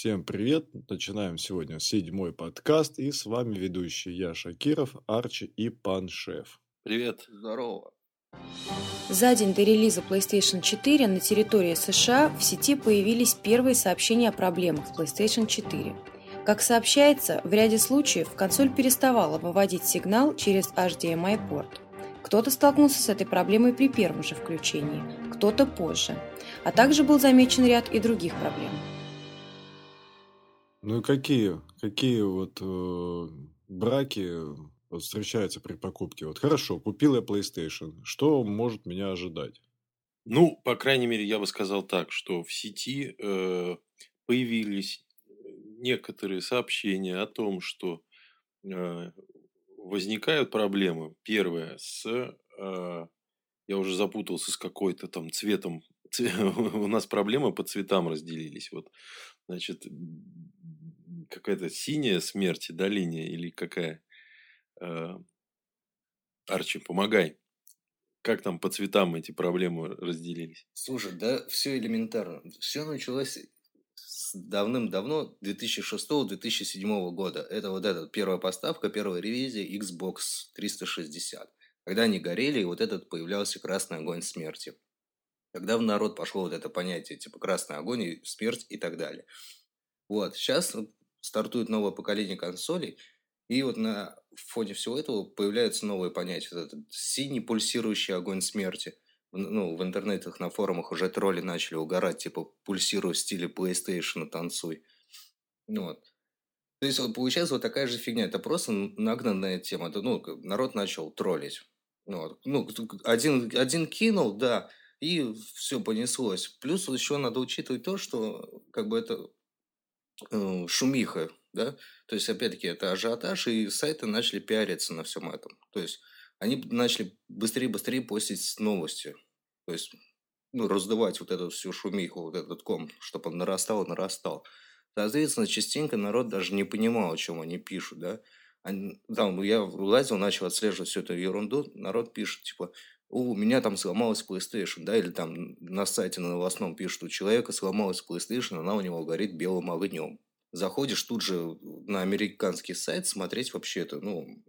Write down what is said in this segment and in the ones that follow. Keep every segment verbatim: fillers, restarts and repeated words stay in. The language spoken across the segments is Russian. Всем привет! Начинаем сегодня седьмой подкаст, и с вами ведущий я, Шакиров, Арчи и Паншеф. Привет! Здорово! За день до релиза PlayStation четыре на территории США в сети появились первые сообщения о проблемах с PlayStation четыре. Как сообщается, в ряде случаев консоль переставала выводить сигнал через эйч ди эм ай-порт. Кто-то столкнулся с этой проблемой при первом же включении, кто-то позже. А также был замечен ряд и других проблем. Ну и какие, какие вот э, браки вот, встречаются при покупке? Вот хорошо, купил я PlayStation, что может меня ожидать? Ну, по крайней мере, я бы сказал так, что в сети э, появились некоторые сообщения о том, что э, возникают проблемы. Первое, с... Э, я уже запутался с какой-то там цветом. У нас проблемы по цветам разделились. Вот, значит, какая-то синяя смерть, да, линия или какая? Э, Арчи, помогай. Как там по цветам эти проблемы разделились? Слушай, да все элементарно. Все началось... давным-давно, две тысячи шестого - две тысячи седьмого года. Это вот эта первая поставка, первая ревизия Xbox триста шестьдесят. Когда они горели, и вот этот появлялся красный огонь смерти. Когда в народ пошло вот это понятие, типа красный огонь и смерть и так далее. Вот. Сейчас стартует новое поколение консолей, и вот на фоне всего этого появляются новые понятия. Вот этот синий пульсирующий огонь смерти. Ну, в интернетах, на форумах уже тролли начали угорать, типа, пульсируя в стиле PlayStation, танцуй. Вот. То есть, получается, вот такая же фигня. Это просто нагнанная тема. Это, ну, народ начал троллить. Вот. Ну, один, один кинул, да, и все понеслось. Плюс еще надо учитывать то, что, как бы, это э, шумиха, да. То есть, опять-таки, это ажиотаж, и сайты начали пиариться на всем этом. То есть... они начали быстрее-быстрее постить новости. То есть, ну, раздувать вот эту всю шумиху, вот этот ком, чтобы он нарастал и нарастал. Соответственно, частенько народ даже не понимал, о чем они пишут, да. Они, там, я влазил, начал отслеживать всю эту ерунду, народ пишет, типа, у меня там сломалась PlayStation, да, или там на сайте на новостном пишут, у человека сломалась PlayStation, она у него горит белым огнем. Заходишь тут же на американский сайт смотреть вообще это, ну...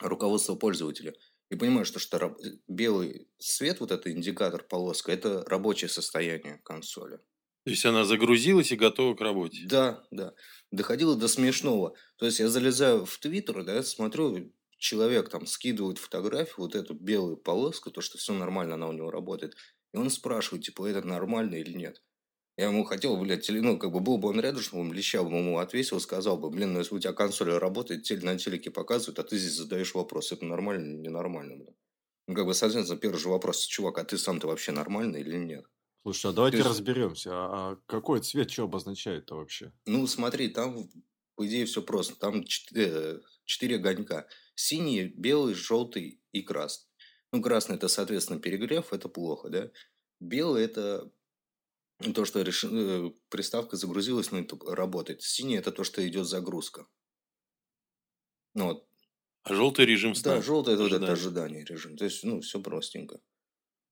руководство пользователя. И понимаешь, что, что белый свет, вот этот индикатор, полоска, это рабочее состояние консоли. То есть, она загрузилась и готова к работе. Да, да. Доходило до смешного. То есть, я залезаю в Twitter, да, смотрю, человек там скидывает фотографию, вот эту белую полоску, то, что все нормально, она у него работает. И он спрашивает, типа, это нормально или нет. Я ему хотел, блядь, теле... ну, как бы был бы он рядом, леща бы ему отвесил, сказал бы, блин, ну, если у тебя консоль работает, теле... на телеке показывают, а ты здесь задаешь вопрос, это нормально или ненормально, блядь. Ну, как бы, соответственно, первый же вопрос, чувак, а ты сам-то вообще нормальный или нет? Слушай, а давайте есть... разберемся, а, а какой цвет что обозначает-то вообще? Ну, смотри, там, по идее, все просто, там четыре, четыре огонька, синий, белый, желтый и красный. Ну, красный – это, соответственно, перегрев, это плохо, да? Белый – это... то, что реш... приставка загрузилась, но это работает. Синий – это то, что идет загрузка. Ну, вот. А желтый режим сна. Да, желтый – это ожидание. Вот это ожидание режим. То есть, ну, все простенько.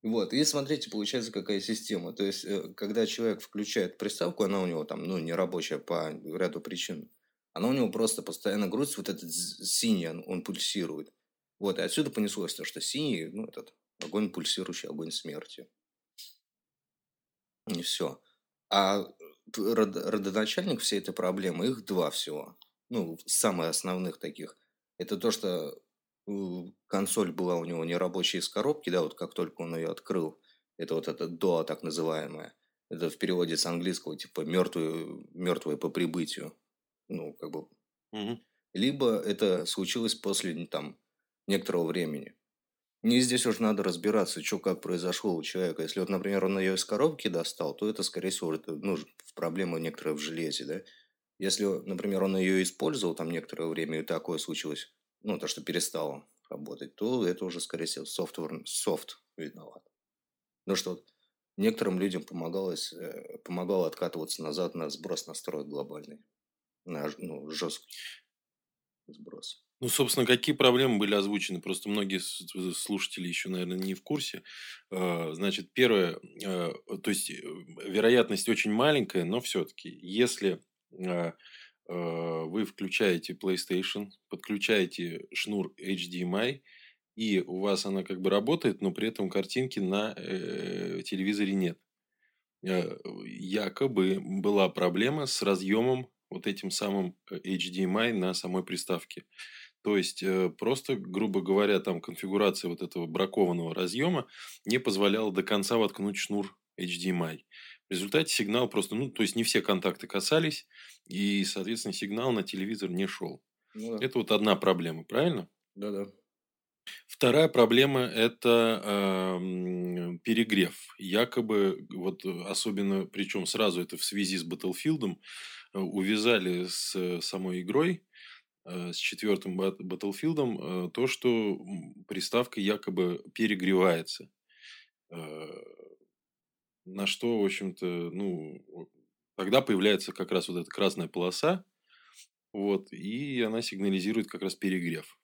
Вот. И смотрите, получается, какая система. То есть, когда человек включает приставку, она у него там, ну, не рабочая по ряду причин, она у него просто постоянно грузится, вот этот синий, он, он пульсирует. Вот. И отсюда понеслось то, что синий, ну, этот огонь пульсирующий, огонь смерти. Не все. А родоначальник всей этой проблемы, их два всего. Ну, самых основных таких. Это то, что консоль была у него нерабочая из коробки, да, вот как только он ее открыл. Это вот эта доа, так называемая. Это в переводе с английского, типа, мертвые по прибытию. Ну, как бы... Угу. Либо это случилось после, там, некоторого времени. Мне здесь уже надо разбираться, что как произошло у человека. Если, вот, например, он ее из коробки достал, то это, скорее всего, ну, проблема некоторая в железе, да. Если, например, он ее использовал там некоторое время, и такое случилось, ну, то, что перестало работать, то это уже, скорее всего, софтвер, софт виноват. Ну что, некоторым людям помогалось, помогало откатываться назад на сброс настроек глобальный, на, ну, жесткий сброс. Ну, собственно, какие проблемы были озвучены? Просто многие слушатели еще, наверное, не в курсе. Значит, первое, то есть вероятность очень маленькая, но все-таки, если вы включаете PlayStation, подключаете шнур эйч ди эм ай, и у вас она как бы работает, но при этом картинки на телевизоре нет. Якобы была проблема с разъемом вот этим самым эйч ди эм ай на самой приставке. То есть, просто, грубо говоря, там конфигурация вот этого бракованного разъема не позволяла до конца воткнуть шнур эйч ди эм ай. В результате сигнал просто... Ну, то есть, не все контакты касались, и, соответственно, сигнал на телевизор не шел. Ну, да. Это вот одна проблема, правильно? Да-да. Вторая проблема – это э, перегрев. Якобы, вот особенно, причем сразу это в связи с Battlefield'ом, увязали с самой игрой, с четвертым Battlefield'ом, то, что приставка якобы перегревается. На что, в общем-то, ну, тогда появляется как раз вот эта красная полоса, вот, и она сигнализирует как раз перегрев.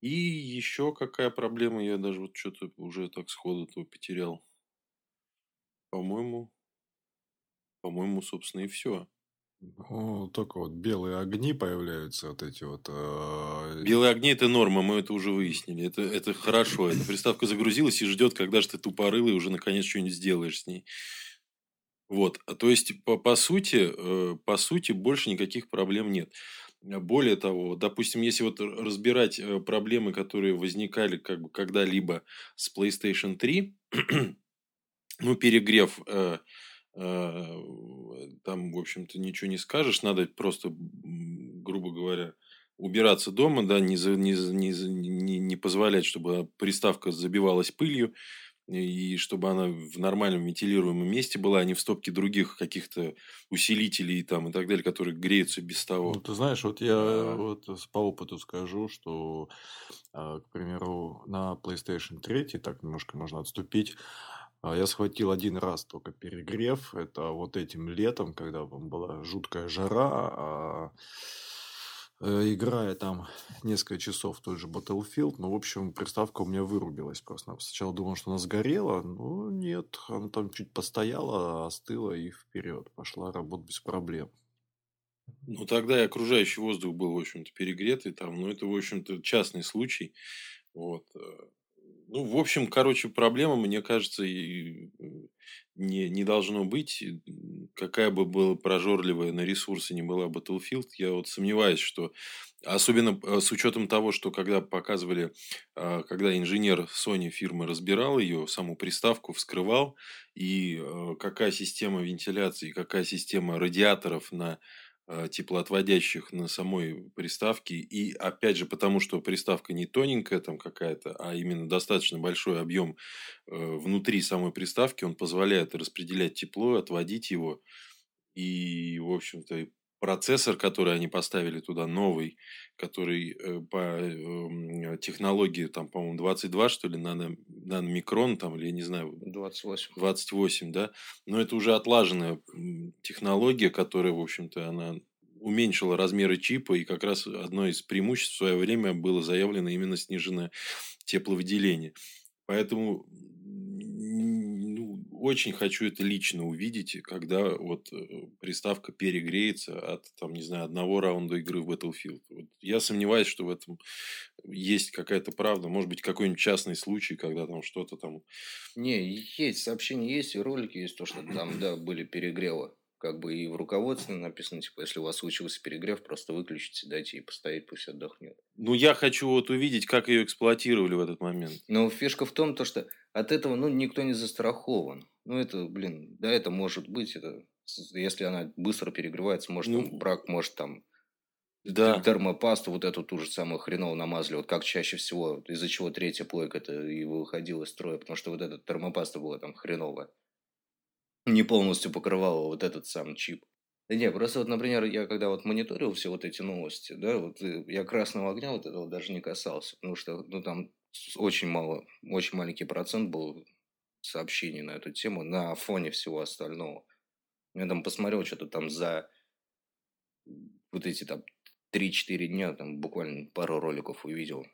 И еще какая проблема, я даже вот что-то уже так сходу-то потерял. По-моему, по-моему, собственно, и все. Ну, только вот белые огни появляются, вот эти вот... Э... Белые огни – это норма, мы это уже выяснили. Это, это хорошо. Эта приставка загрузилась и ждет, когда же ты тупорылый уже наконец что-нибудь сделаешь с ней. Вот. То есть, по, по сути, э, по сути, больше никаких проблем нет. Более того, допустим, если вот разбирать проблемы, которые возникали как бы когда-либо с PlayStation три, ну, перегрев... Э, там, в общем-то, ничего не скажешь. Надо просто, грубо говоря, убираться дома, да, не, за, не, не, не позволять, чтобы приставка забивалась пылью, и чтобы она в нормальном вентилируемом месте была, а не в стопке других каких-то усилителей там, и так далее, которые греются без того. Ну, ты знаешь, вот я а... вот по опыту скажу, что, к примеру, на PlayStation три, так немножко можно отступить, я схватил один раз только перегрев. Это вот этим летом, когда была жуткая жара. Играя там несколько часов в тот же Battlefield. Ну, в общем, приставка у меня вырубилась просто. Сначала думал, что она сгорела. Но нет, она там чуть постояла, остыла и вперед. Пошла работа без проблем. Ну, тогда и окружающий воздух был, в общем-то, перегретый там. Но это, в общем-то, частный случай. Вот. Ну, в общем, короче, проблема, мне кажется, и не, не должно быть. Какая бы была прожорливая на ресурсы не была Battlefield, я вот сомневаюсь, что... Особенно с учетом того, что когда показывали, когда инженер Sony фирмы разбирал ее, саму приставку вскрывал, и какая система вентиляции, какая система радиаторов на... теплоотводящих на самой приставке. И опять же, потому что приставка не тоненькая там какая-то, а именно достаточно большой объем внутри самой приставки, он позволяет распределять тепло, отводить его. И, в общем-то, процессор, который они поставили туда, новый, который по технологии, там, по-моему, двадцать два, что ли, нано, наномикрон, там, или я не знаю... двадцать восемь. двадцать восемь, да. Но это уже отлаженная технология, которая, в общем-то, она уменьшила размеры чипа, и как раз одно из преимуществ в свое время было заявлено именно сниженное тепловыделение. Поэтому... Очень хочу это лично увидеть, когда вот приставка перегреется от, там, не знаю, одного раунда игры в Battlefield. Вот я сомневаюсь, что в этом есть какая-то правда. Может быть, какой-нибудь частный случай, когда там что-то там... Не, есть сообщения, есть и ролики, есть то, что там, да, были перегревы. Как бы и в руководстве написано, типа, если у вас случился перегрев, просто выключите, дайте ей постоять, пусть отдохнет. Ну, я хочу вот увидеть, как ее эксплуатировали в этот момент. Но фишка в том, то, что от этого, ну, никто не застрахован. Ну, это, блин, да, это может быть. Это, если она быстро перегревается, может, ну, там брак, может, там да. термопасту, вот эту ту же самую хреново намазали. Вот как чаще всего, из-за чего третья плойка-то и выходила из строя, потому что вот эта термопаста была там хреновая. Не полностью покрывала вот этот сам чип. Да не, просто вот, например, я когда вот мониторил все вот эти новости, да, вот я красного огня вот этого даже не касался, потому что, ну, там очень мало, очень маленький процент был сообщений на эту тему на фоне всего остального. Я там посмотрел что-то там за вот эти там три-четыре дня, там буквально пару роликов увидел,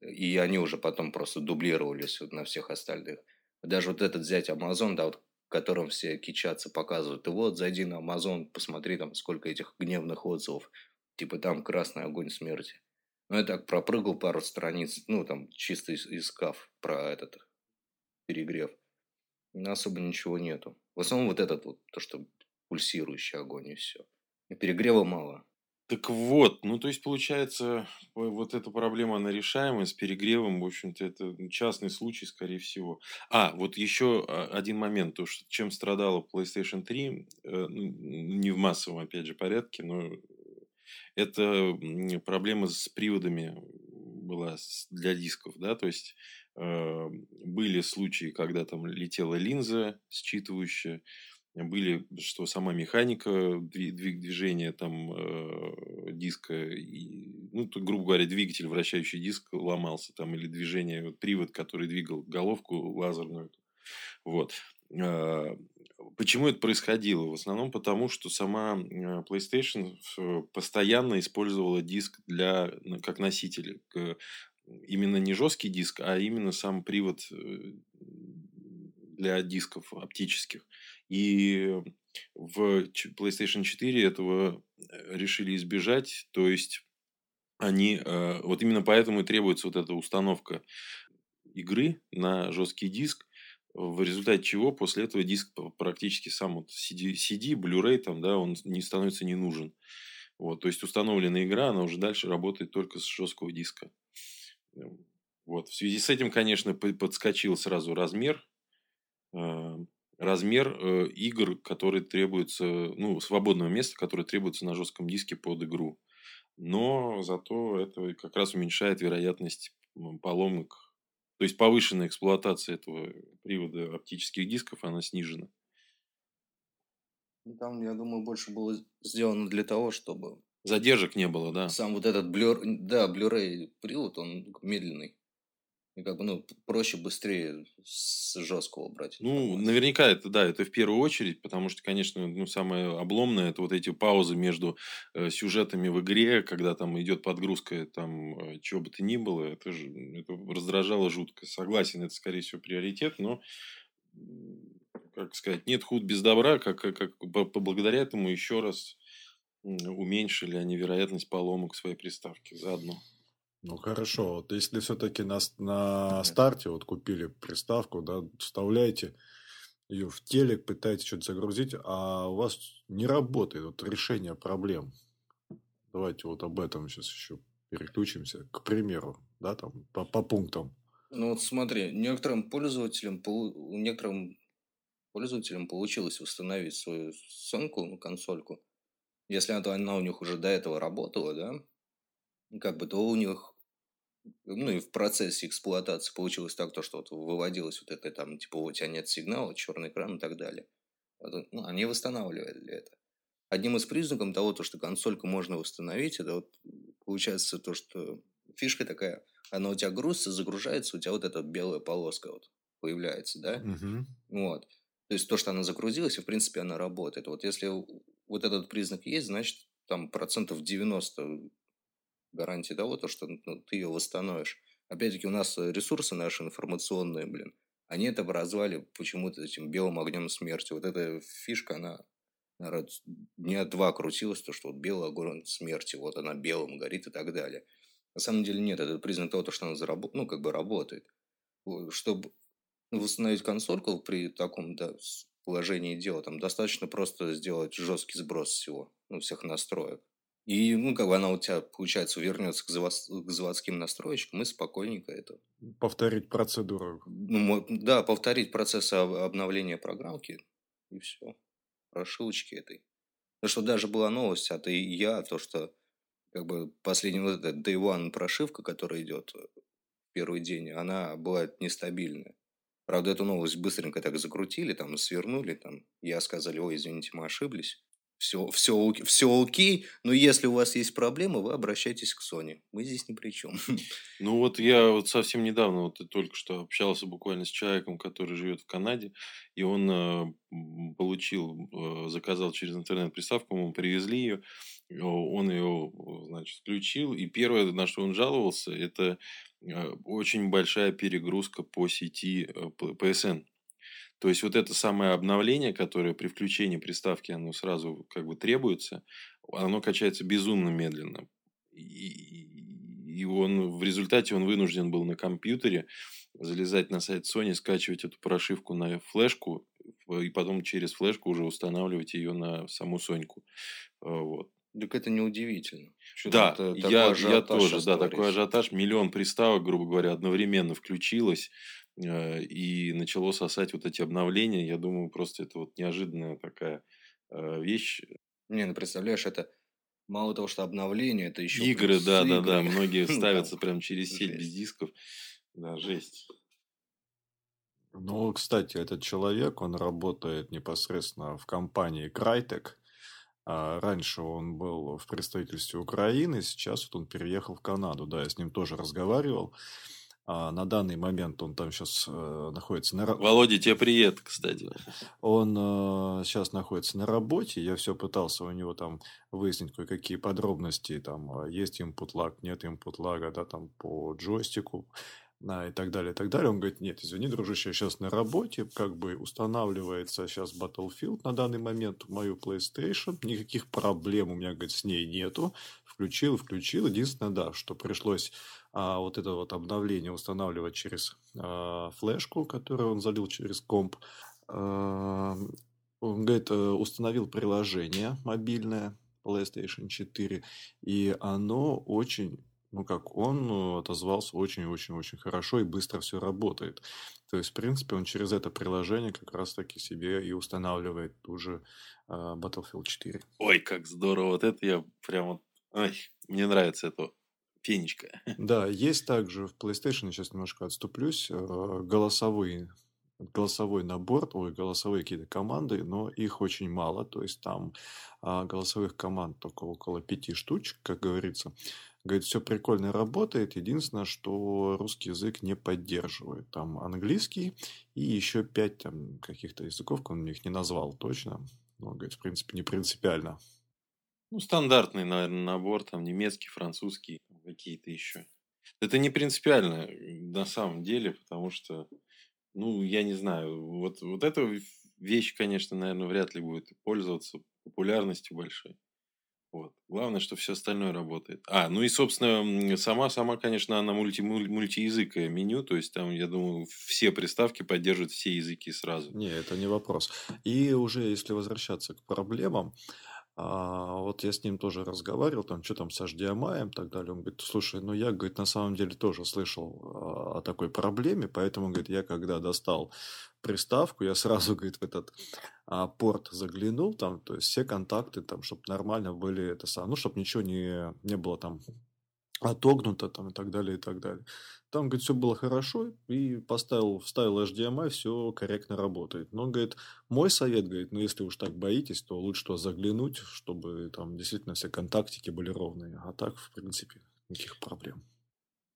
и они уже потом просто дублировались вот на всех остальных. Даже вот этот взять Amazon, да, вот которым все кичатся, показывают. И вот, зайди на Amazon, посмотри там, сколько этих гневных отзывов. Типа там красный огонь смерти. Ну, я так пропрыгал пару страниц, ну, там, чисто искав про этот перегрев. Особо ничего нету. В основном вот этот вот, то, что пульсирующий огонь и все. И перегрева мало. Так вот, ну, то есть, получается, вот эта проблема, она решаемая с перегревом, в общем-то, это частный случай, скорее всего. А, вот еще один момент, то, что, чем страдала PlayStation три, не в массовом, опять же, порядке, но это проблема с приводами была для дисков, да, то есть, были случаи, когда там летела линза считывающая, были, что сама механика движения там, э, диска, и, ну, тут, грубо говоря, двигатель, вращающий диск, ломался, там, или движение, привод, который двигал головку лазерную. Вот. Э, почему это происходило? В основном потому, что сама PlayStation постоянно использовала диск для, как носитель. Именно не жесткий диск, а именно сам привод для дисков оптических. И в PlayStation четыре этого решили избежать. То есть, они... Вот именно поэтому и требуется вот эта установка игры на жесткий диск, в результате чего после этого диск практически сам вот си ди, Blu-ray, там, да, он не становится не нужен. Вот, то есть, установленная игра, она уже дальше работает только с жесткого диска. Вот. В связи с этим, конечно, подскочил сразу размер. Размер э, игр, которые требуются, ну, свободного места, которое требуется на жестком диске под игру. Но зато это как раз уменьшает вероятность поломок. То есть, повышенная эксплуатация этого привода оптических дисков, она снижена. Там, я думаю, больше было сделано для того, чтобы... Задержек не было, да. Сам вот этот блюр... да, Blu-ray привод, он медленный. И как бы, ну, проще, быстрее с жесткого брать. Ну, наверняка это, да, это в первую очередь, потому что, конечно, ну, самое обломное, это вот эти паузы между э, сюжетами в игре, когда там идет подгрузка, там, чего бы то ни было, это, же, это раздражало жутко. Согласен, это, скорее всего, приоритет, но, как сказать, нет худ без добра, как, как благодаря этому еще раз уменьшили они вероятность поломок своей приставки заодно. Ну, хорошо. Вот если все-таки на, на старте вот купили приставку, да, вставляете ее в телек, пытаетесь что-то загрузить, а у вас не работает вот, решение проблем. Давайте вот об этом сейчас еще переключимся. К примеру, да, там, по, по пунктам. Ну, вот смотри, некоторым пользователям, некоторым пользователям получилось установить свою сонку, ну, консольку. Если она, она у них уже до этого работала, да, как бы, то у них, ну, и в процессе эксплуатации получилось так, то, что вот выводилось вот это там, типа, у тебя нет сигнала, черный экран и так далее. Ну, они восстанавливали это. Одним из признаков того, то, что консольку можно восстановить, это вот получается то, что фишка такая, она у тебя грузится, загружается, у тебя вот эта белая полоска вот появляется, да? Угу. Вот. То есть, то, что она загрузилась, и, в принципе, она работает. Вот если вот этот признак есть, значит, там процентов девяносто... гарантии того, то, что, ну, ты ее восстановишь. Опять-таки, у нас ресурсы наши информационные, блин, они это образвали почему-то этим белым огнем смерти. Вот эта фишка, она, наверное, дня два крутилась, то, что вот белый огонь смерти, вот она белым горит и так далее. На самом деле нет, это признак того, что она заработ... ну, как бы работает. Чтобы восстановить консольку при таком, да, положении дела, там достаточно просто сделать жесткий сброс всего, ну, всех настроек. И, ну, как бы она у тебя, получается, вернется к, завод... к заводским настройкам и спокойненько это... Повторить процедуру. Ну, да, повторить процесс обновления программки, и все. Прошивочки этой. Потому что даже была новость от ИИА, то, что как бы последняя вот эта Day One прошивка, которая идет в первый день, она была нестабильная. Правда, эту новость быстренько так закрутили, там, свернули, там, я сказали, ой, извините, мы ошиблись. Все, все, все окей, но если у вас есть проблемы, вы обращайтесь к Sony. Мы здесь ни при чем. Ну, вот я вот совсем недавно, вот только что общался буквально с человеком, который живет в Канаде, и он э, получил, э, заказал через интернет приставку, ему привезли ее, он ее, значит, включил, и первое, на что он жаловался, это э, очень большая перегрузка по сети э, пэ эс эн. То есть вот это самое обновление, которое при включении приставки, оно сразу как бы требуется, оно качается безумно медленно. И он, в результате он вынужден был на компьютере залезать на сайт Sony, скачивать эту прошивку на флешку, и потом через флешку уже устанавливать ее на саму Соньку. Вот. Так это неудивительно. Да, я, я тоже. Да, такой ажиотаж. Миллион приставок, грубо говоря, одновременно включилось э, и начало сосать вот эти обновления. Я думаю, просто это вот неожиданная такая э, вещь. Не, ну представляешь, это мало того, что обновление, это еще игры, да, игры. да, да. Многие ставятся прям через сеть без дисков. Да, жесть. Ну, кстати, этот человек, он работает непосредственно в компании Crytek. Раньше он был в представительстве Украины, сейчас вот он переехал в Канаду. Да, я с ним тоже разговаривал. А на данный момент он там сейчас находится на работе. Володя, тебе привет, кстати. Он сейчас находится на работе. Я все пытался у него там выяснить кое-какие подробности. Там есть input lag, нет input lag, да, там по джойстику. И так далее, и так далее. Он говорит, нет, извини, дружище, я сейчас на работе, как бы устанавливается сейчас Battlefield на данный момент в мою PlayStation, никаких проблем у меня, говорит, с ней нету, включил, включил, единственное, да, что пришлось а, вот это вот обновление устанавливать через а, флешку, которую он залил через комп. а, он, говорит, установил приложение мобильное PlayStation четыре, и оно очень... Ну, как он отозвался очень-очень-очень хорошо и быстро все работает. То есть, в принципе, он через это приложение как раз-таки себе и устанавливает ту же Battlefield четыре. Ой, как здорово! Вот это я прям... Ой, мне нравится это фенечка. Да, есть также в PlayStation, сейчас немножко отступлюсь, голосовые... голосовой набор, ой, голосовые какие-то команды, но их очень мало. То есть, там а, голосовых команд только около пяти штучек, как говорится. Говорит, все прикольно работает. Единственное, что русский язык не поддерживает. Там английский и еще пять там, каких-то языков, он их не назвал точно. Но, говорит, в принципе, не принципиально. Ну, стандартный, наверное, набор. Там немецкий, французский, какие-то еще. Это не принципиально на самом деле, потому что... Ну, я не знаю. Вот, вот эта вещь, конечно, наверное, вряд ли будет пользоваться популярностью большой. Вот. Главное, что все остальное работает. А, ну и, собственно, сама, сама, конечно, она мульти, мультиязык меню. То есть, там, я думаю, все приставки поддерживают все языки сразу. Не, это не вопрос. И уже, если возвращаться к проблемам, а, вот я с ним тоже разговаривал, там, что там с эйч ди эм ай и так далее. Он говорит, слушай, ну я, говорит, на самом деле тоже слышал а, о такой проблеме, поэтому, говорит, я когда достал приставку, я сразу, говорит, в этот а, порт заглянул, там, то есть все контакты, там, чтобы нормально были, это сам, ну, чтобы ничего не, не было там отогнуто, там, и так далее, и так далее. Там, говорит, все было хорошо, и поставил, вставил эйч ди эм ай, все корректно работает. Но, говорит, мой совет, говорит, ну, если уж так боитесь, то лучше туда заглянуть, чтобы там действительно все контактики были ровные. А так, в принципе, никаких проблем.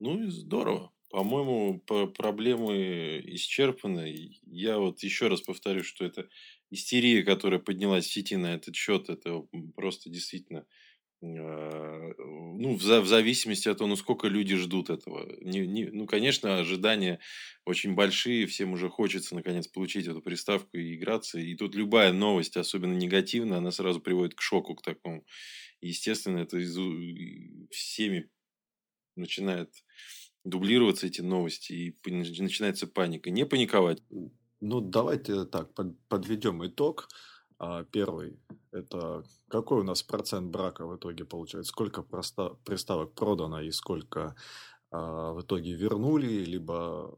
Ну, и здорово. По-моему, проблемы исчерпаны. Я вот еще раз повторю, что это истерия, которая поднялась в сети на этот счет, это просто действительно... Ну, в зависимости от того, ну, сколько люди ждут этого. Не, не, ну, конечно, ожидания очень большие. Всем уже хочется, наконец, получить эту приставку и играться. И тут любая новость, особенно негативная, она сразу приводит к шоку, к такому. Естественно, это из... всеми начинает дублироваться эти новости. И начинается паника. Не паниковать. Ну, давайте так, подведем итог. Первый. Это какой у нас процент брака в итоге получается? Сколько приставок продано и сколько а, в итоге вернули? Либо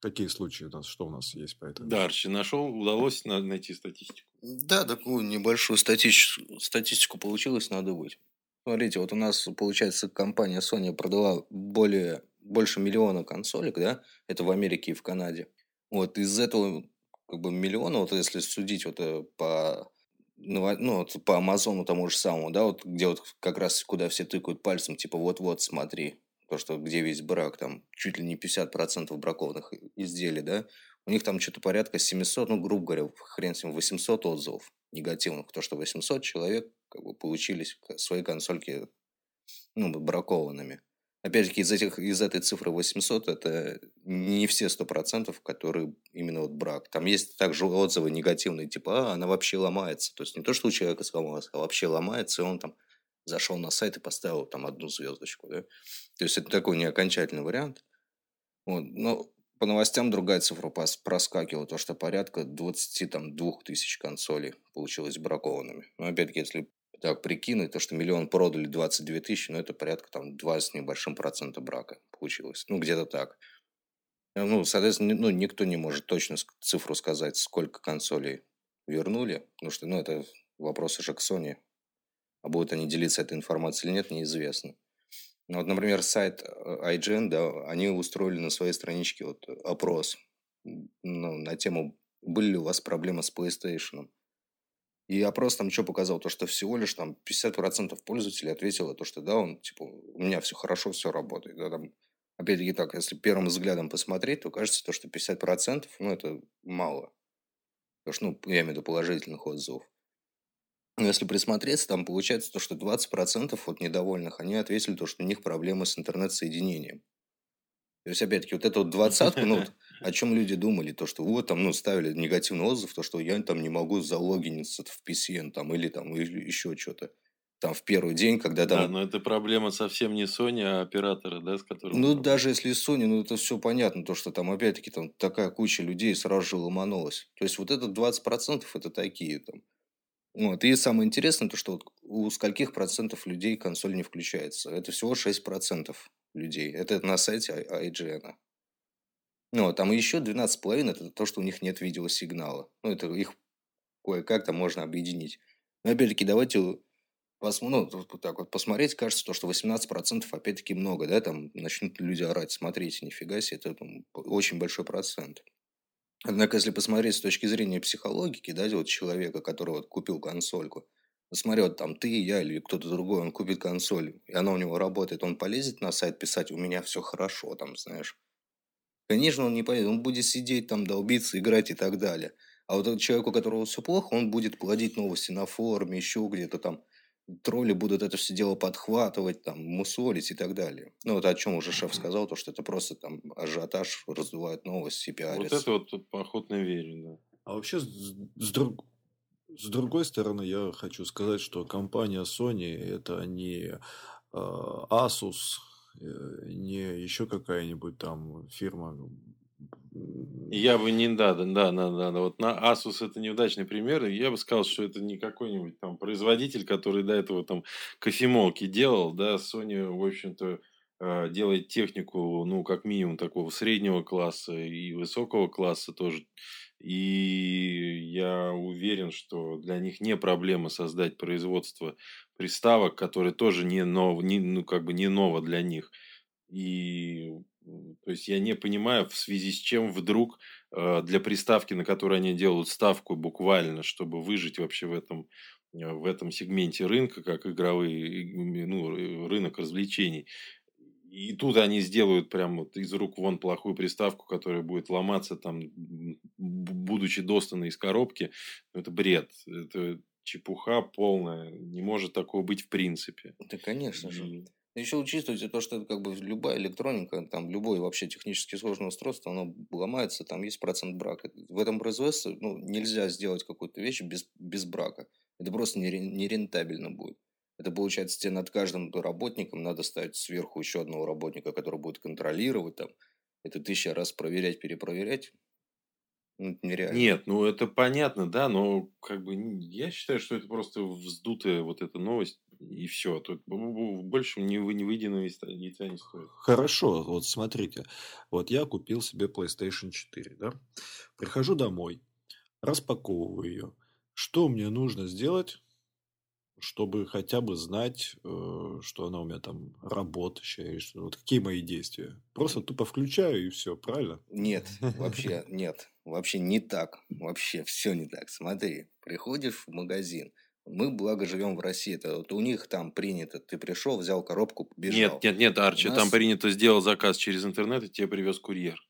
какие случаи у нас, что у нас есть по этому? Да, Арчи, нашел, удалось найти статистику? Да, такую небольшую статич... статистику получилось надувать. Смотрите, вот у нас, получается, компания Sony продала более, больше миллиона консолек, да? Это в Америке и в Канаде. Вот, из этого... Как бы миллион, вот если судить вот по, ну, вот по Амазону тому же самому, да, вот где вот как раз куда все тыкают пальцем, типа вот-вот смотри, то, что где весь брак, там чуть ли не пятьдесят процентов бракованных изделий, да, у них там что-то порядка семьсот, ну, грубо говоря, хрен с ним, восемьсот отзывов негативных, то, что восемьсот человек как бы получились свои консольки, ну, бракованными. Опять же, из, этих, из этой цифры восемьсот это не все сто процентов, которые именно вот брак. Там есть также отзывы негативные, типа, а, она вообще ломается. То есть не то, что у человека сломалась, а вообще ломается, и он там зашел на сайт и поставил там одну звездочку. Да? То есть это такой неокончательный вариант. Вот. Но по новостям другая цифра проскакивала, то что порядка двадцать две тысячи консолей получилось бракованными. Но опять-таки, если так прикинуть, то, что миллион продали, двадцать две тысячи, ну, это порядка там двадцать с небольшим процента брака получилось. Ну, где-то так. Ну, соответственно, ну, никто не может точно цифру сказать, сколько консолей вернули, потому что, ну, это вопрос уже к Sony. А будут они делиться этой информацией или нет, неизвестно. Ну, вот, например, сайт ай джи эн, да, они устроили на своей страничке вот опрос, ну, на тему, были ли у вас проблемы с PlayStation. И опрос там что показал? То, что всего лишь там пятьдесят процентов пользователей ответило, то, что да, он, типа, у меня все хорошо, все работает. Да, там, опять-таки так, если первым взглядом посмотреть, то кажется, то, что пятьдесят процентов, ну, это мало. Потому что, ну, я имею в виду положительных отзывов. Но если присмотреться, там получается то, что двадцать процентов от недовольных, они ответили то, что у них проблемы с интернет-соединением. То есть, опять-таки, вот эту вот двадцатку, ну, вот, о чем люди думали, то, что вот, там, ну, ставили негативный отзыв, то, что я там не могу залогиниться в пи эс эн, там, или там еще что-то, там, в первый день, когда там... Да, но это проблема совсем не Sony, а оператора, да, с которым... Ну, там... даже если Sony, ну, это все понятно, то, что там, опять-таки, там, такая куча людей сразу же ломанулась. То есть, вот это двадцать процентов, это такие, там... Вот, и самое интересное, то, что вот у скольких процентов людей консоль не включается. Это всего шесть процентов людей. Это на сайте ай джи эн. Ну, там еще двенадцать целых пять десятых процента это то, что у них нет видеосигнала. Ну, это их кое-как там можно объединить. Но, опять-таки, давайте посмотрим, ну, вот так вот посмотреть, кажется, то, что восемнадцать процентов опять-таки много, да, там начнут люди орать, смотрите, нифига себе, это там очень большой процент. Однако, если посмотреть с точки зрения психологики, да, вот человека, который вот купил консольку, смотри, вот там ты, я или кто-то другой, он купит консоль, и она у него работает, он полезет на сайт писать, у меня все хорошо, там, знаешь. Конечно, он не полезет, он будет сидеть там, долбиться, играть и так далее. А вот этот человек, у которого все плохо, он будет плодить новости на форуме, еще где-то там. Тролли будут это все дело подхватывать, там, мусолить и так далее. Ну, вот о чем уже шеф сказал, то, что это просто там ажиотаж, раздувает новость, пиарится. Вот это вот охотно верю, да. А вообще, с, с, друг... с другой стороны, я хочу сказать, что компания Sony, это не э, Asus, не еще какая-нибудь там фирма... Я бы не... Да, да, да, да, да. Вот на Asus это неудачный пример. Я бы сказал, что это не какой-нибудь там производитель, который до этого там кофемолки делал. Да, Sony, в общем-то, делает технику, ну, как минимум, такого среднего класса и высокого класса тоже. И я уверен, что для них не проблема создать производство приставок, которые тоже не ново, не, ну, как бы не ново для них. И... То есть, я не понимаю, в связи с чем вдруг для приставки, на которую они делают ставку буквально, чтобы выжить вообще в этом, в этом сегменте рынка, как игровые, ну, рынок развлечений. И тут они сделают прям вот из рук вон плохую приставку, которая будет ломаться, там, будучи достанной из коробки. Это бред. Это чепуха полная. Не может такого быть в принципе. Да, конечно же. Еще учитывайте то, что как бы любая электроника, там, любое вообще технически сложное устройство, оно ломается, там есть процент брака. В этом производстве, ну, нельзя сделать какую-то вещь без, без брака. Это просто нерентабельно будет. Это получается, тебе над каждым работником надо ставить сверху еще одного работника, который будет контролировать, там, это тысяча раз проверять, перепроверять. Ну, это нереально. Нет, ну это понятно, да, но как бы я считаю, что это просто вздутая вот эта новость. И все. Тут больше не выеденного яйца не стоит. Хорошо. Вот смотрите. Вот я купил себе PlayStation четыре. Да? Прихожу домой. Распаковываю ее. Что мне нужно сделать, чтобы хотя бы знать, что она у меня там работающая? Вот какие мои действия? Просто тупо включаю и все. Правильно? Нет. Вообще нет. Вообще не так. Вообще все не так. Смотри. Приходишь в магазин. Мы, благо, живем в России. Это вот у них там принято. Ты пришел, взял коробку, бежал. Нет, нет, нет, Арчи, нас... там принято, сделал заказ через интернет, и тебе привез курьер.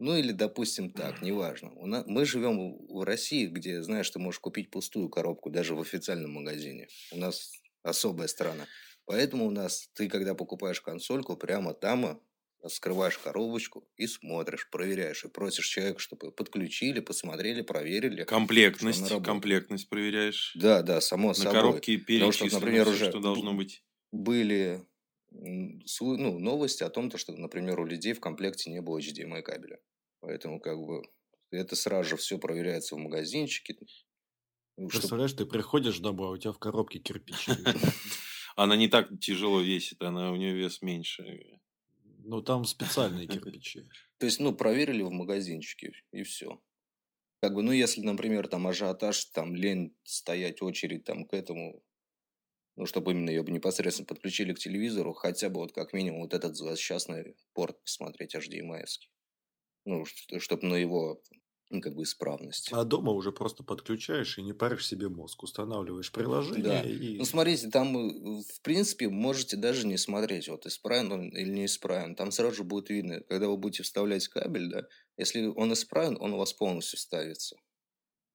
Ну, или, допустим, так, неважно. У нас... Мы живем в России, где, знаешь, ты можешь купить пустую коробку даже в официальном магазине. У нас особая страна. Поэтому у нас, ты когда покупаешь консольку, прямо там скрываешь коробочку и смотришь, проверяешь. И просишь человека, чтобы подключили, посмотрели, проверили. Комплектность, комплектность проверяешь. Да, да, само на собой. На коробке перечисляешь, что, что должно быть. Были ну, новости о том, что, например, у людей в комплекте не было эйч ди эм ай кабеля. Поэтому как бы это сразу же все проверяется в магазинчике. Представляешь, ты приходишь домой, а у тебя в коробке кирпич. Она не так тяжело весит, она у нее вес меньше. Ну, там специальные кирпичи. То есть, ну, проверили в магазинчике, и все. Как бы, ну, если, например, там ажиотаж, там лень стоять очередь там к этому, ну, чтобы именно ее непосредственно подключили к телевизору, хотя бы вот как минимум вот этот злосчастный порт посмотреть эйч ди эм ай-евский. Ну, чтобы на его... как бы исправность. А дома уже просто подключаешь и не паришь себе мозг. Устанавливаешь приложение. Да. И... Ну, смотрите, там, в принципе, можете даже не смотреть, вот исправен он или не исправен. Там сразу же будет видно, когда вы будете вставлять кабель, да, если он исправен, он у вас полностью вставится.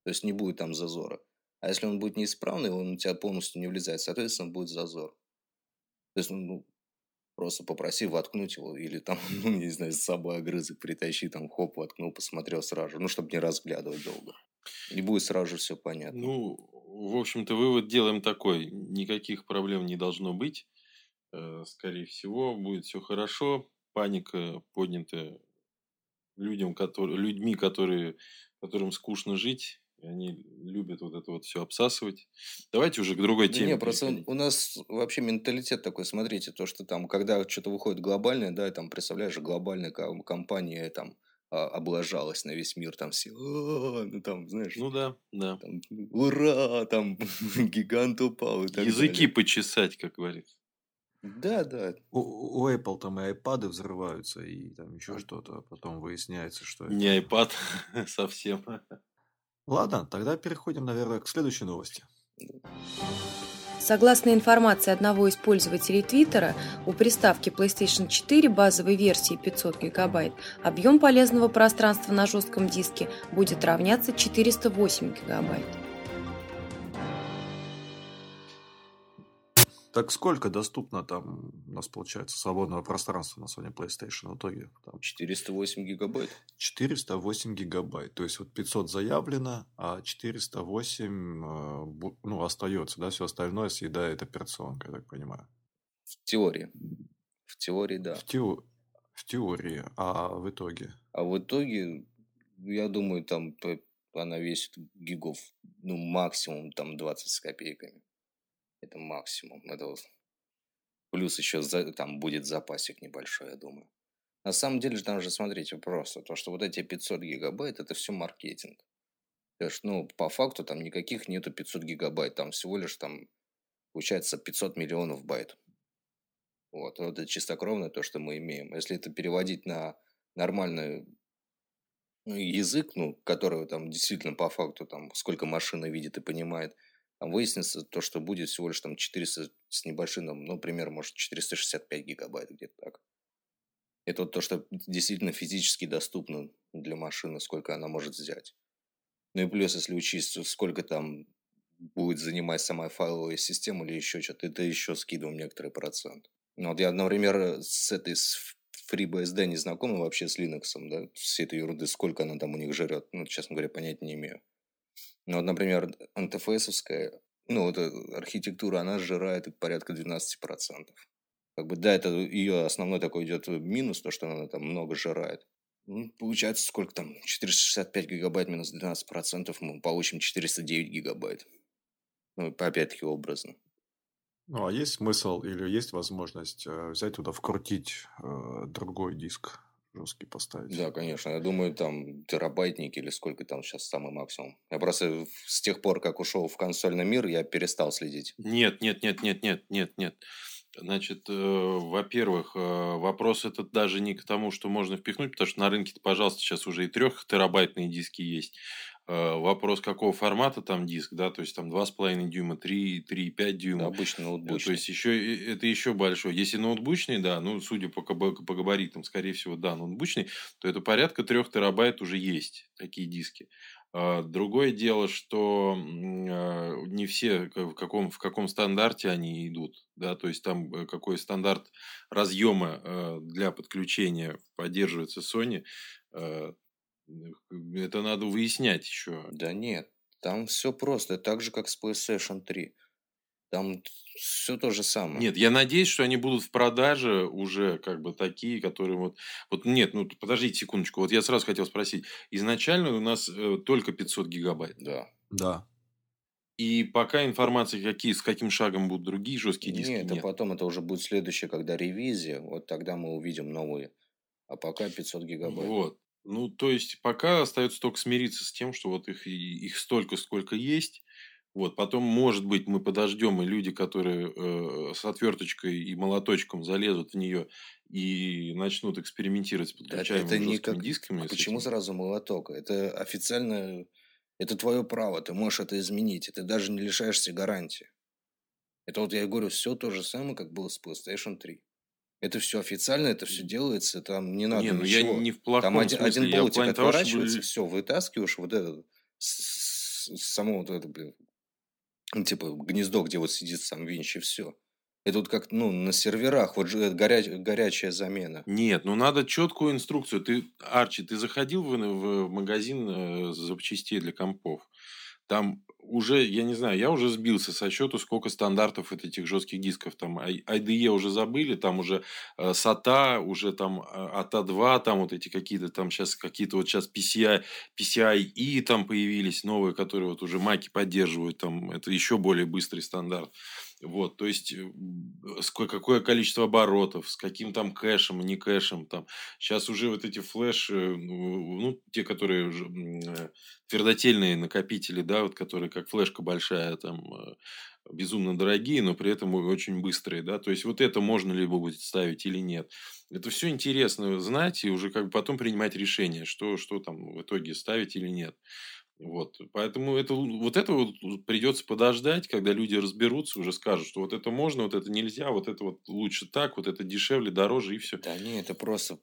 То есть, не будет там зазора. А если он будет неисправный, он у тебя полностью не влезает. Соответственно, будет зазор. То есть, ну, просто попроси воткнуть его, или там, ну, не знаю, с собой огрызок притащи, там, хоп, воткнул, посмотрел сразу же, ну, чтобы не разглядывать долго. И будет сразу же все понятно. Ну, в общем-то, вывод делаем такой. Никаких проблем не должно быть. Скорее всего, будет все хорошо. Паника поднята людям, которые, людьми, которые, которым скучно жить. Они любят вот это вот все обсасывать. Давайте уже к другой да теме. Не, просто у нас вообще менталитет такой. Смотрите, то, что там, когда что-то выходит глобальное, да, и там, представляешь, глобальная компания там облажалась на весь мир, там все, ну там, знаешь. Ну да, да. Там, ура, там гигант упал и так далее. Языки почесать, как говорится. Да, да. У, у Apple там и iPad'ы взрываются, и там еще что-то. А потом выясняется, что... Это... Не iPad совсем. Ладно, тогда переходим, наверное, к следующей новости. Согласно информации одного из пользователей Твиттера, у приставки PlayStation четыре базовой версии пятьсот гигабайт объем полезного пространства на жестком диске будет равняться четыреста восемь гигабайт. Так сколько доступно там у нас получается свободного пространства на Sony PlayStation в итоге? Там... четыреста восемь гигабайт. четыреста восемь гигабайт. То есть, вот пятьсот заявлено, а четыреста восемь ну, остается. Да? Все остальное съедает операционка, я так понимаю. В теории. В теории, да. В, те... в теории. А в итоге? А в итоге, я думаю, там она весит гигов. Ну, максимум там двадцать с копейками. Это максимум. Это вот. Плюс еще за, там будет запасик небольшой, я думаю. На самом деле, там же, смотрите, просто то, что вот эти пятьсот гигабайт, это все маркетинг. То есть, ну, по факту там никаких нету пятьсот гигабайт. Там всего лишь, там, получается, пятьсот миллионов байт. Вот. Вот это чистокровное то, что мы имеем. Если это переводить на нормальный ну, язык, ну, который там действительно по факту, там, сколько машина видит и понимает, выяснится то, что будет всего лишь там четыреста с небольшим, ну, например, может, четыреста шестьдесят пять гигабайт, где-то так. Это вот то, что действительно физически доступно для машины, сколько она может взять. Ну и плюс, если учесть, сколько там будет занимать сама файловая система или еще что-то, это еще скидываем некоторый процент. Ну, вот я, например, с этой с FreeBSD не знаком, вообще с Linux, да, все этой ерунды, сколько она там у них жрет, ну, честно говоря, понятия не имею. Ну, вот, например, эн тэ эф эсовская, ну, вот архитектура, она сжирает порядка двенадцать процентов. Как бы, да, это ее основной такой идет минус, то, что она там много сжирает. Ну, получается, сколько там? четыреста шестьдесят пять гигабайт минус двенадцать процентов, мы получим четыреста девять гигабайт. Ну, опять-таки, образно. Ну, а есть смысл или есть возможность взять туда, вкрутить э, другой диск, жесткий поставить? Да, конечно. Я думаю, там терабайтники или сколько там сейчас самый максимум. Я просто с тех пор, как ушел в консольный мир, я перестал следить. Нет, нет, нет, нет, нет, нет, нет. Значит, э, во-первых, э, вопрос этот даже не к тому, что можно впихнуть, потому что на рынке, пожалуйста, сейчас уже и трехтерабайтные диски есть. Э, вопрос, какого формата там диск, да, то есть, там два с половиной дюйма, три, три и пять дюйма. Да, обычно ноутбучный. То есть, еще, это еще большое. Если ноутбучный, да, ну, судя по, по габаритам, скорее всего, да, ноутбучный, то это порядка трех терабайт уже есть такие диски. Другое дело, что не все в каком, в каком стандарте они идут, да, то есть там какой стандарт разъема для подключения поддерживается Sony, это надо выяснять еще. Да нет, там все просто, так же как с PlayStation три. Там все то же самое. Нет, я надеюсь, что они будут в продаже уже как бы такие, которые вот... вот нет, ну подождите секундочку. Вот я сразу хотел спросить. Изначально у нас э, только пятьсот гигабайт. Да. Да. И пока информации, какие, с каким шагом будут другие жесткие диски, нет. Нет, а потом это уже будет следующее, когда ревизия. Вот тогда мы увидим новые. А пока пятьсот гигабайт. Вот. Ну, то есть, пока остается только смириться с тем, что вот их, их столько, сколько есть. Вот, потом, может быть, мы подождем, и люди, которые э, с отверточкой и молоточком залезут в нее и начнут экспериментировать с подключаемыми жесткими как... дисками. А почему этим? Сразу молоток? Это официально, это твое право, ты можешь это изменить, и ты даже не лишаешься гарантии. Это вот я говорю, все то же самое, как было с PlayStation три. Это все официально, это все делается, там не надо не, ну ничего. Я не в плохом там один, смысле, один болтик отворачивается, того, что... все, вытаскиваешь вот это, с, с, с самого вот это, блин, типа гнездо, где вот сидит сам Винч, и все. Это вот как, ну, на серверах, вот горя... горячая замена. Нет, ну надо четкую инструкцию. Ты, Арчи, ты заходил в, в магазин запчастей для компов? Там уже, я не знаю, я уже сбился со счету, сколько стандартов от этих жестких дисков. Там ай ди и уже забыли, там уже сата, уже там эй ти эй два, там вот эти какие-то, там сейчас какие-то вот сейчас пи си ай, пи си ай и там появились новые, которые вот уже маки поддерживают, там это еще более быстрый стандарт. Вот, то есть, какое количество оборотов, с каким там кэшем, не кэшем. Там. Сейчас уже вот эти флеши, ну, те, которые твердотельные накопители, да, вот, которые как флешка большая, там, безумно дорогие, но при этом очень быстрые, да, то есть, вот это можно либо будет ставить или нет. Это все интересно знать и уже как бы потом принимать решение, что, что там в итоге ставить или нет. Вот, поэтому это, вот это вот придется подождать, когда люди разберутся, уже скажут, что вот это можно, вот это нельзя, вот это вот лучше так, вот это дешевле, дороже и все. Да не, это просто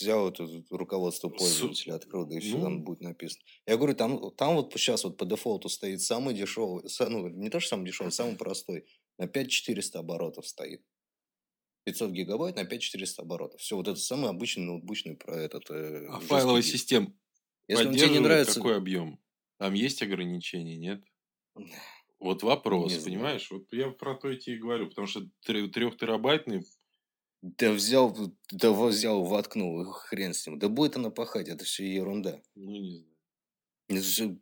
взял это руководство пользователя, открыл, да и все, ну, там будет написано. Я говорю, там, там вот сейчас вот по дефолту стоит самый дешевый, ну не то, что самый дешевый, самый простой, на пять тысяч четыреста оборотов стоит. пятьсот гигабайт на пять тысяч четыреста оборотов. Все, вот это самый обычный ноутбучный про этот... А файловая система? Если он тебе не нравится... какой объем? Там есть ограничения, нет? Вот вопрос, не понимаешь? Вот я про то и тебе говорю, потому что трехтерабайтный... Да взял, да взял, воткнул, хрен с ним. Да будет она пахать, это все ерунда. Ну, не знаю. Это все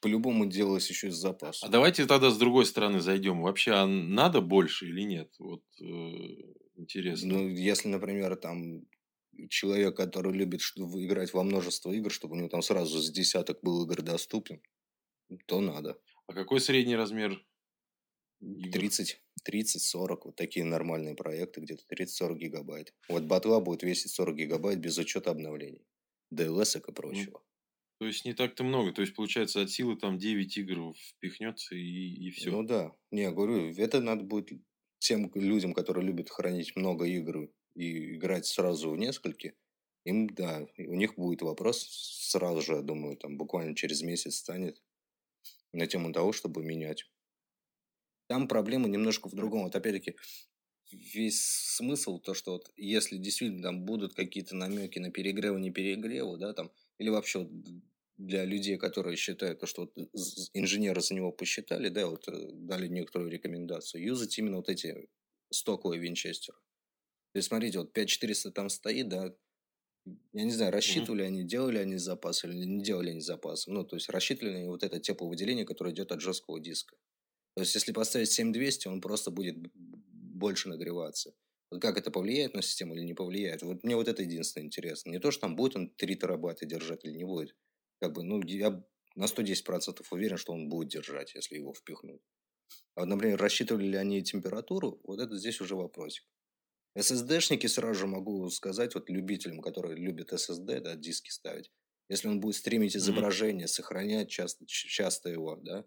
по-любому делалось еще из запаса. А давайте тогда с другой стороны зайдем. Вообще, а надо больше или нет? Вот э, интересно. Ну, если, например, там... человек, который любит играть во множество игр, чтобы у него там сразу с десяток был игр доступен, то надо. А какой средний размер игр? тридцать, тридцать, сорок. Вот такие нормальные проекты, где-то тридцать-сорок гигабайт. Вот ботва будет весить сорок гигабайт без учета обновлений, ди эл эс-ок и прочего. Ну, то есть, не так-то много. То есть, получается, от силы там девять игр впихнется и, и все. Ну да. Не, говорю, это надо будет тем людям, которые любят хранить много игр, и играть сразу в несколько, им, да, у них будет вопрос сразу же, я думаю, там буквально через месяц станет на тему того, чтобы менять. Там проблема немножко в другом. Вот опять-таки весь смысл то, что вот если действительно там будут какие-то намеки на перегревы, не перегревы, да, там, или вообще для людей, которые считают, то, что вот инженеры за него посчитали, да, вот дали некоторую рекомендацию, юзать именно вот эти стоковые винчестеры. То есть, смотрите, вот пять тысяч четыреста там стоит, да, я не знаю, рассчитывали mm-hmm. они, делали они запас или не делали они запас. Ну, то есть, рассчитывали они вот это тепловыделение, которое идет от жесткого диска. То есть, если поставить семь тысяч двести, он просто будет больше нагреваться. Вот как это повлияет на систему или не повлияет? Вот мне вот это единственное интересно. Не то, что там будет он три терабайта держать или не будет. Как бы, ну, я на сто десять процентов уверен, что он будет держать, если его впихнуть. А вот, например, рассчитывали ли они температуру, вот это здесь уже вопросик. эс эс ди-шники сразу же могу сказать вот любителям, которые любят эс эс ди, да, диски ставить. Если он будет стримить изображение, mm-hmm. сохранять часто, часто его, да,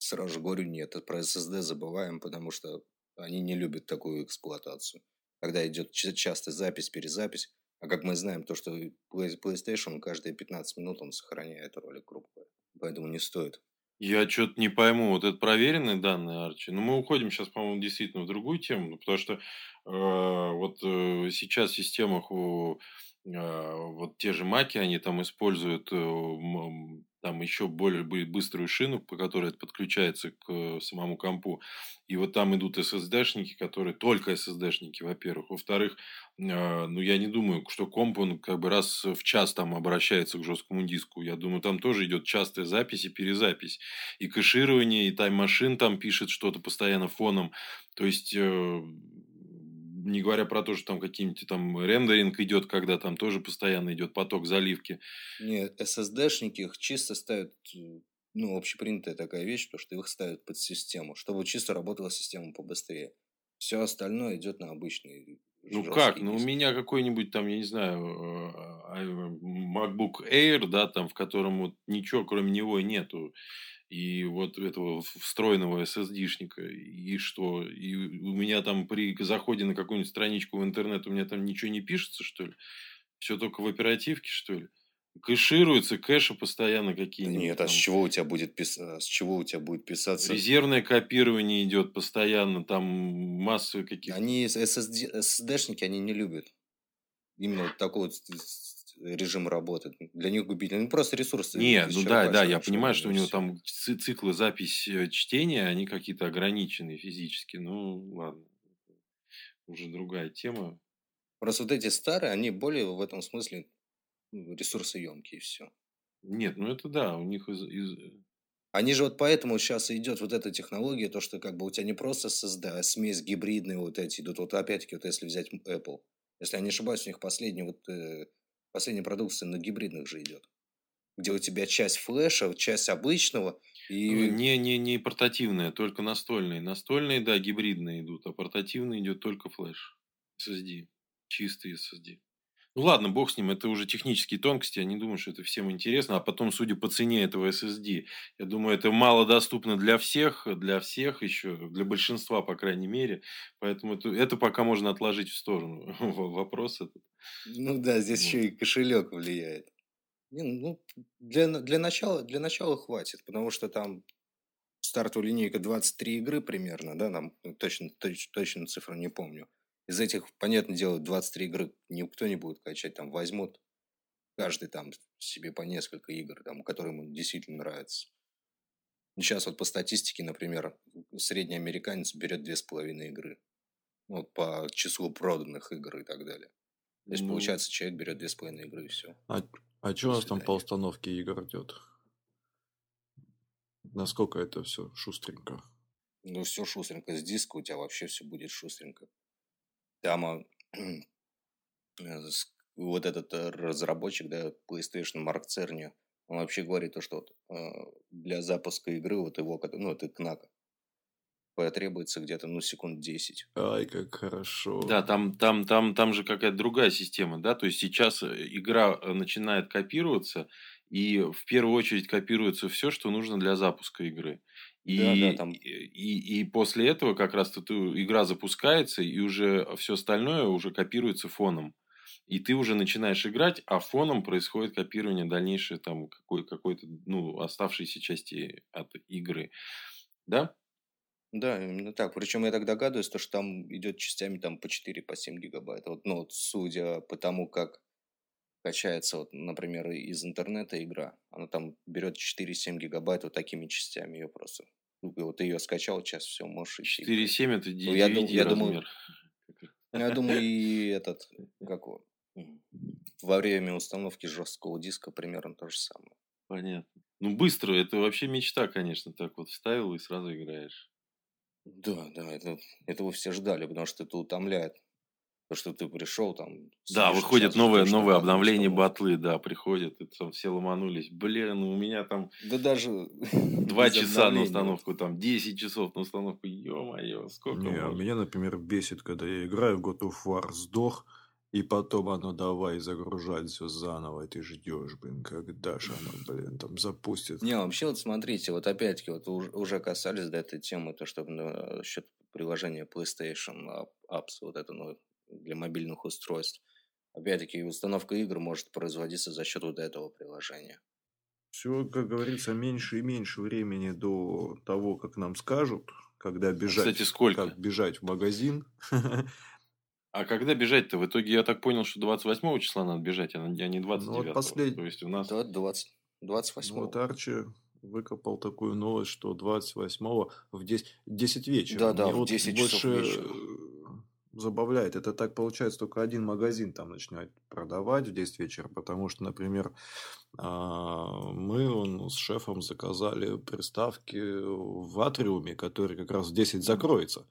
сразу же говорю, нет, про эс эс ди забываем, потому что они не любят такую эксплуатацию. Когда идет частая запись, перезапись, А как мы знаем, то, что PlayStation каждые пятнадцать минут он сохраняет ролик, грубо говоря. Поэтому не стоит. Я что-то не пойму. Вот это проверенные данные, Арчи? Ну, мы уходим сейчас, по-моему, действительно в другую тему. Потому что э, вот э, сейчас в системах у, э, вот те же маки, они там используют э, м- там еще более быструю шину, по которой это подключается к самому компу. И вот там идут эс эс ди-шники, которые только эс эс ди-шники, во-первых. Во-вторых, ну, я не думаю, что комп, он как бы раз в час там обращается к жесткому диску. Я думаю, там тоже идет частая запись и перезапись. И кэширование, и тайм-машин там пишет что-то постоянно фоном. То есть... Не говоря про то, что там какие-нибудь там рендеринг идет, когда там тоже постоянно идет поток заливки. Нет, эс эс ди-шники их чисто ставят, ну, общепринятая такая вещь, то, что их ставят под систему, чтобы чисто работала система побыстрее. Все остальное идет на обычный. Ну как? Диск. Ну у меня какой-нибудь там, я не знаю, MacBook Air, да, там, в котором вот ничего кроме него нету. И вот этого встроенного эс эс ди-шника, и что? И у меня там при заходе на какую-нибудь страничку в интернет, у меня там ничего не пишется, что ли? Все только в оперативке, что ли? Кэшируются, кэши постоянно какие-нибудь. Да нет, а там... с чего у тебя будет писаться? С чего у тебя будет писаться? Резервное копирование идет постоянно, там массу каких-то... Они, эс эс ди-шники, они не любят. Именно вот такого... режим работы. Для них губительный. Ну, просто ресурсы. Нет, ну да, да, я понимаю, что у него там циклы записи чтения, они какие-то ограниченные физически. Ну, ладно. Уже другая тема. Просто вот эти старые, они более в этом смысле ресурсоемкие, и все. Нет, ну это да, у них... Из, из... Они же вот поэтому сейчас идет вот эта технология, то, что как бы у тебя не просто эс эс ди, а смесь гибридные вот эти идут. Вот опять-таки, вот если взять Apple. Если я не ошибаюсь, у них последний вот... Э... Последняя продукция на гибридных же идет. Где у тебя часть флеша, часть обычного. И... Не, не, не портативная, только настольные. Настольные, да, гибридные идут, а портативные идет только флеш. эс эс ди. Чистый эс эс ди. Ну ладно, бог с ним, это уже технические тонкости. Я не думаю, что это всем интересно. А потом, судя по цене этого эс эс ди, я думаю, это мало доступно для всех, для всех еще, для большинства, по крайней мере. Поэтому это, это пока можно отложить в сторону. Вопрос этот. Ну да, здесь вот. Еще и кошелек влияет. Не, ну, для, для, начала, для начала хватит, потому что там стартовая линейка двадцать три игры примерно, да, там точно, точно, точно цифру не помню. Из этих, понятное дело, двадцать три игры никто не будет качать, там возьмут каждый там себе по несколько игр, там, которые ему действительно нравятся. Сейчас вот по статистике, например, средний американец берет две с половиной игры. Вот по числу проданных игр и так далее. То есть, ну... получается, человек берет две с половиной игры и все. А, а что у нас там по установке игр идет? Насколько это все шустренько? Ну, все шустренько. С диска у тебя вообще все будет шустренько. Там вот этот разработчик, да, PlayStation, Mark Cerny, он вообще говорит то, что вот для запуска игры вот его, ну, это Knack, потребуется где-то, ну, секунд десять. Ай, как хорошо. Да, там, там, там, там же какая-то другая система, да, то есть сейчас игра начинает копироваться, и в первую очередь копируется все, что нужно для запуска игры. И, да, да, там... и, и, и после этого как раз тут игра запускается, и уже все остальное уже копируется фоном. И ты уже начинаешь играть, а фоном происходит копирование дальнейшей там, какой, какой-то, ну, оставшейся части от игры. Да? Да, именно так. Причем я так догадываюсь, то, что там идет частями там, по четыре-семь гигабайта. Вот, ну, вот, судя по тому, как качается, вот, например, из интернета игра, она там берет четыре-семь гигабайт вот такими частями ее просто. И вот ты ее скачал, сейчас все, можешь идти. четыре-семь это ди ви ди, ну, я, ди ви ди я размер. Думаю, я думаю, и этот, как его, во время установки жесткого диска примерно то же самое. Понятно. Ну, быстро, это вообще мечта, конечно, так вот вставил и сразу играешь. Да, да, это, этого все ждали, потому что это утомляет. То, что ты пришел, там... Да, выходит новое, новое обновление, батлы, да, приходят, и там все ломанулись. Блин, у меня там... Да даже... Два часа на установку, там, десять часов на установку, ё-моё, сколько... Не, а меня, например, бесит, когда я играю в God of War, сдох, и потом оно давай загружать все заново, и ты ждешь, блин, когда же оно, блин, там запустит. Не, вообще, вот смотрите, вот опять-таки, вот уже касались до этой темы, то, что насчет приложения PlayStation Apps, вот это, ну... для мобильных устройств. Опять-таки, установка игр может производиться за счет вот этого приложения. Все, как говорится, меньше и меньше времени до того, как нам скажут, когда бежать, а, кстати, сколько? Как бежать в магазин. А когда бежать-то? В итоге я так понял, что двадцать восьмого числа надо бежать, а не двадцать девятого. Ну, послед... То есть у нас двадцать восьмого. Вот Арчи выкопал такую новость, что двадцать восьмого в десять, десять вечера. Да, да, мне в вот десять больше... часов вечера. Забавляет. Это так получается, только один магазин там начинает продавать в десять вечера, потому что, например, мы он, с шефом заказали приставки в Атриуме, который как раз в десять закроется.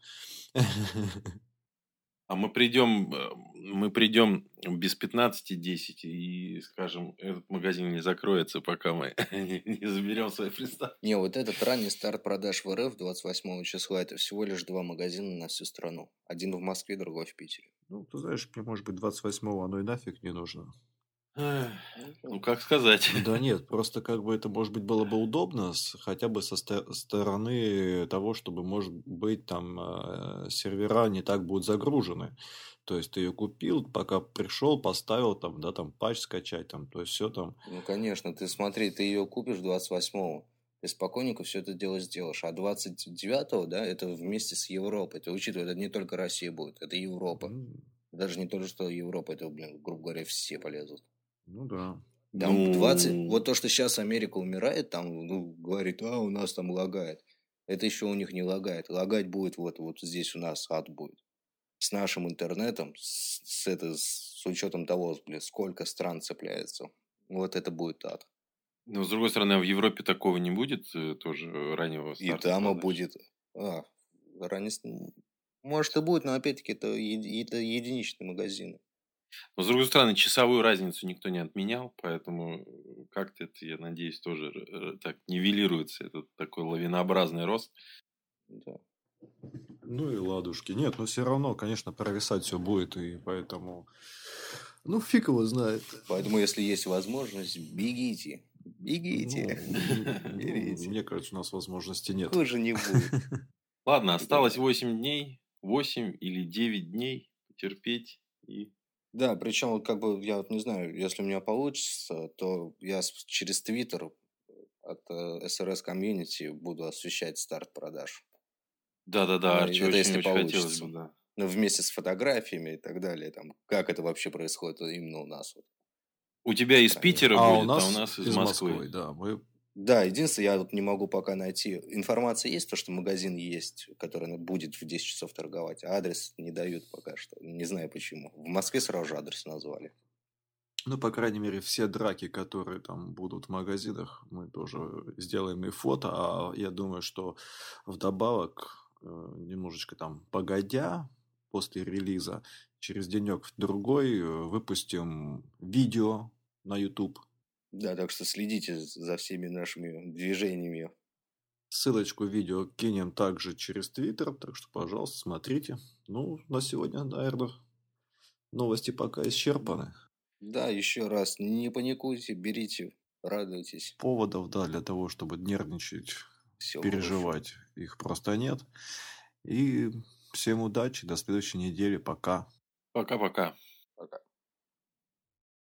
А мы придем, мы придем без пятнадцати десять и скажем, этот магазин не закроется, пока мы не заберем свои приставки. Не, вот этот ранний старт продаж в РФ двадцать восьмого числа, это всего лишь два магазина на всю страну. Один в Москве, другой в Питере. Ну, ты знаешь, мне, может быть, двадцать восьмого оно и нафиг не нужно. Ну, как сказать. Да нет, просто как бы это, может быть, было бы удобно, хотя бы со стороны того, чтобы, может быть, там сервера не так будут загружены. То есть, ты ее купил, пока пришел, поставил, там, да, там, патч скачать, там, то есть, все там. Ну, конечно, ты смотри, ты ее купишь двадцать восьмого, ты спокойненько все это дело сделаешь. А двадцать девятого, да, это вместе с Европой, ты учитывай, это не только Россия будет, это Европа. Даже не только что Европа, это, блин, грубо говоря, все полезут. Ну да. Там ну... двадцать Вот то, что сейчас Америка умирает, там ну, говорит, а у нас там лагает. Это еще у них не лагает. Лагать будет вот, вот здесь у нас ад будет. С нашим интернетом, с, с, это, с учетом того, блин, сколько стран цепляется. Вот это будет ад. Но, с другой стороны, в Европе такого не будет тоже раннего старта. И там и будет... А, ранний... Может и будет, но опять-таки это, еди... это единичные магазины. Но, с другой стороны, часовую разницу никто не отменял, поэтому как-то это, я надеюсь, тоже так нивелируется этот такой лавинообразный рост. Да. Ну и ладушки. Нет, но все равно, конечно, провисать все будет, и поэтому... Ну, фиг его знает. Поэтому, если есть возможность, бегите. Бегите. Ну, берите. Мне кажется, у нас возможности нет. Хуже не будет. Ладно, осталось восемь дней, восемь или девять дней терпеть и... Да, причем, вот как бы, я вот не знаю, если у меня получится, то я через Twitter от эс эр эс комьюнити буду освещать старт продаж. Да-да-да, Арчи, очень, если очень хотелось бы, да. Ну, вместе с фотографиями и так далее, там, как это вообще происходит именно у нас. Вот. У тебя из Питера а будет, у нас, а у нас из, из Москвы. Москвы да, мы... да, единственное, я вот не могу пока найти. Информация есть, то, что магазин есть, который будет в десять часов торговать, а адрес не дают пока что. Не знаю почему. В Москве сразу же адрес назвали. Ну, по крайней мере, все драки, которые там будут в магазинах, мы тоже сделаем и фото. А я думаю, что вдобавок, немножечко там погодя, после релиза, через денек-другой выпустим видео на YouTube. Да, так что следите за всеми нашими движениями. Ссылочку видео кинем также через Twitter, так что, пожалуйста, смотрите. Ну, на сегодня, наверное, новости пока исчерпаны. Да, еще раз, не паникуйте, берите, радуйтесь. Поводов, да, для того, чтобы нервничать, все переживать, хорошо. Их просто нет. И всем удачи, до следующей недели, пока. Пока-пока. Пока.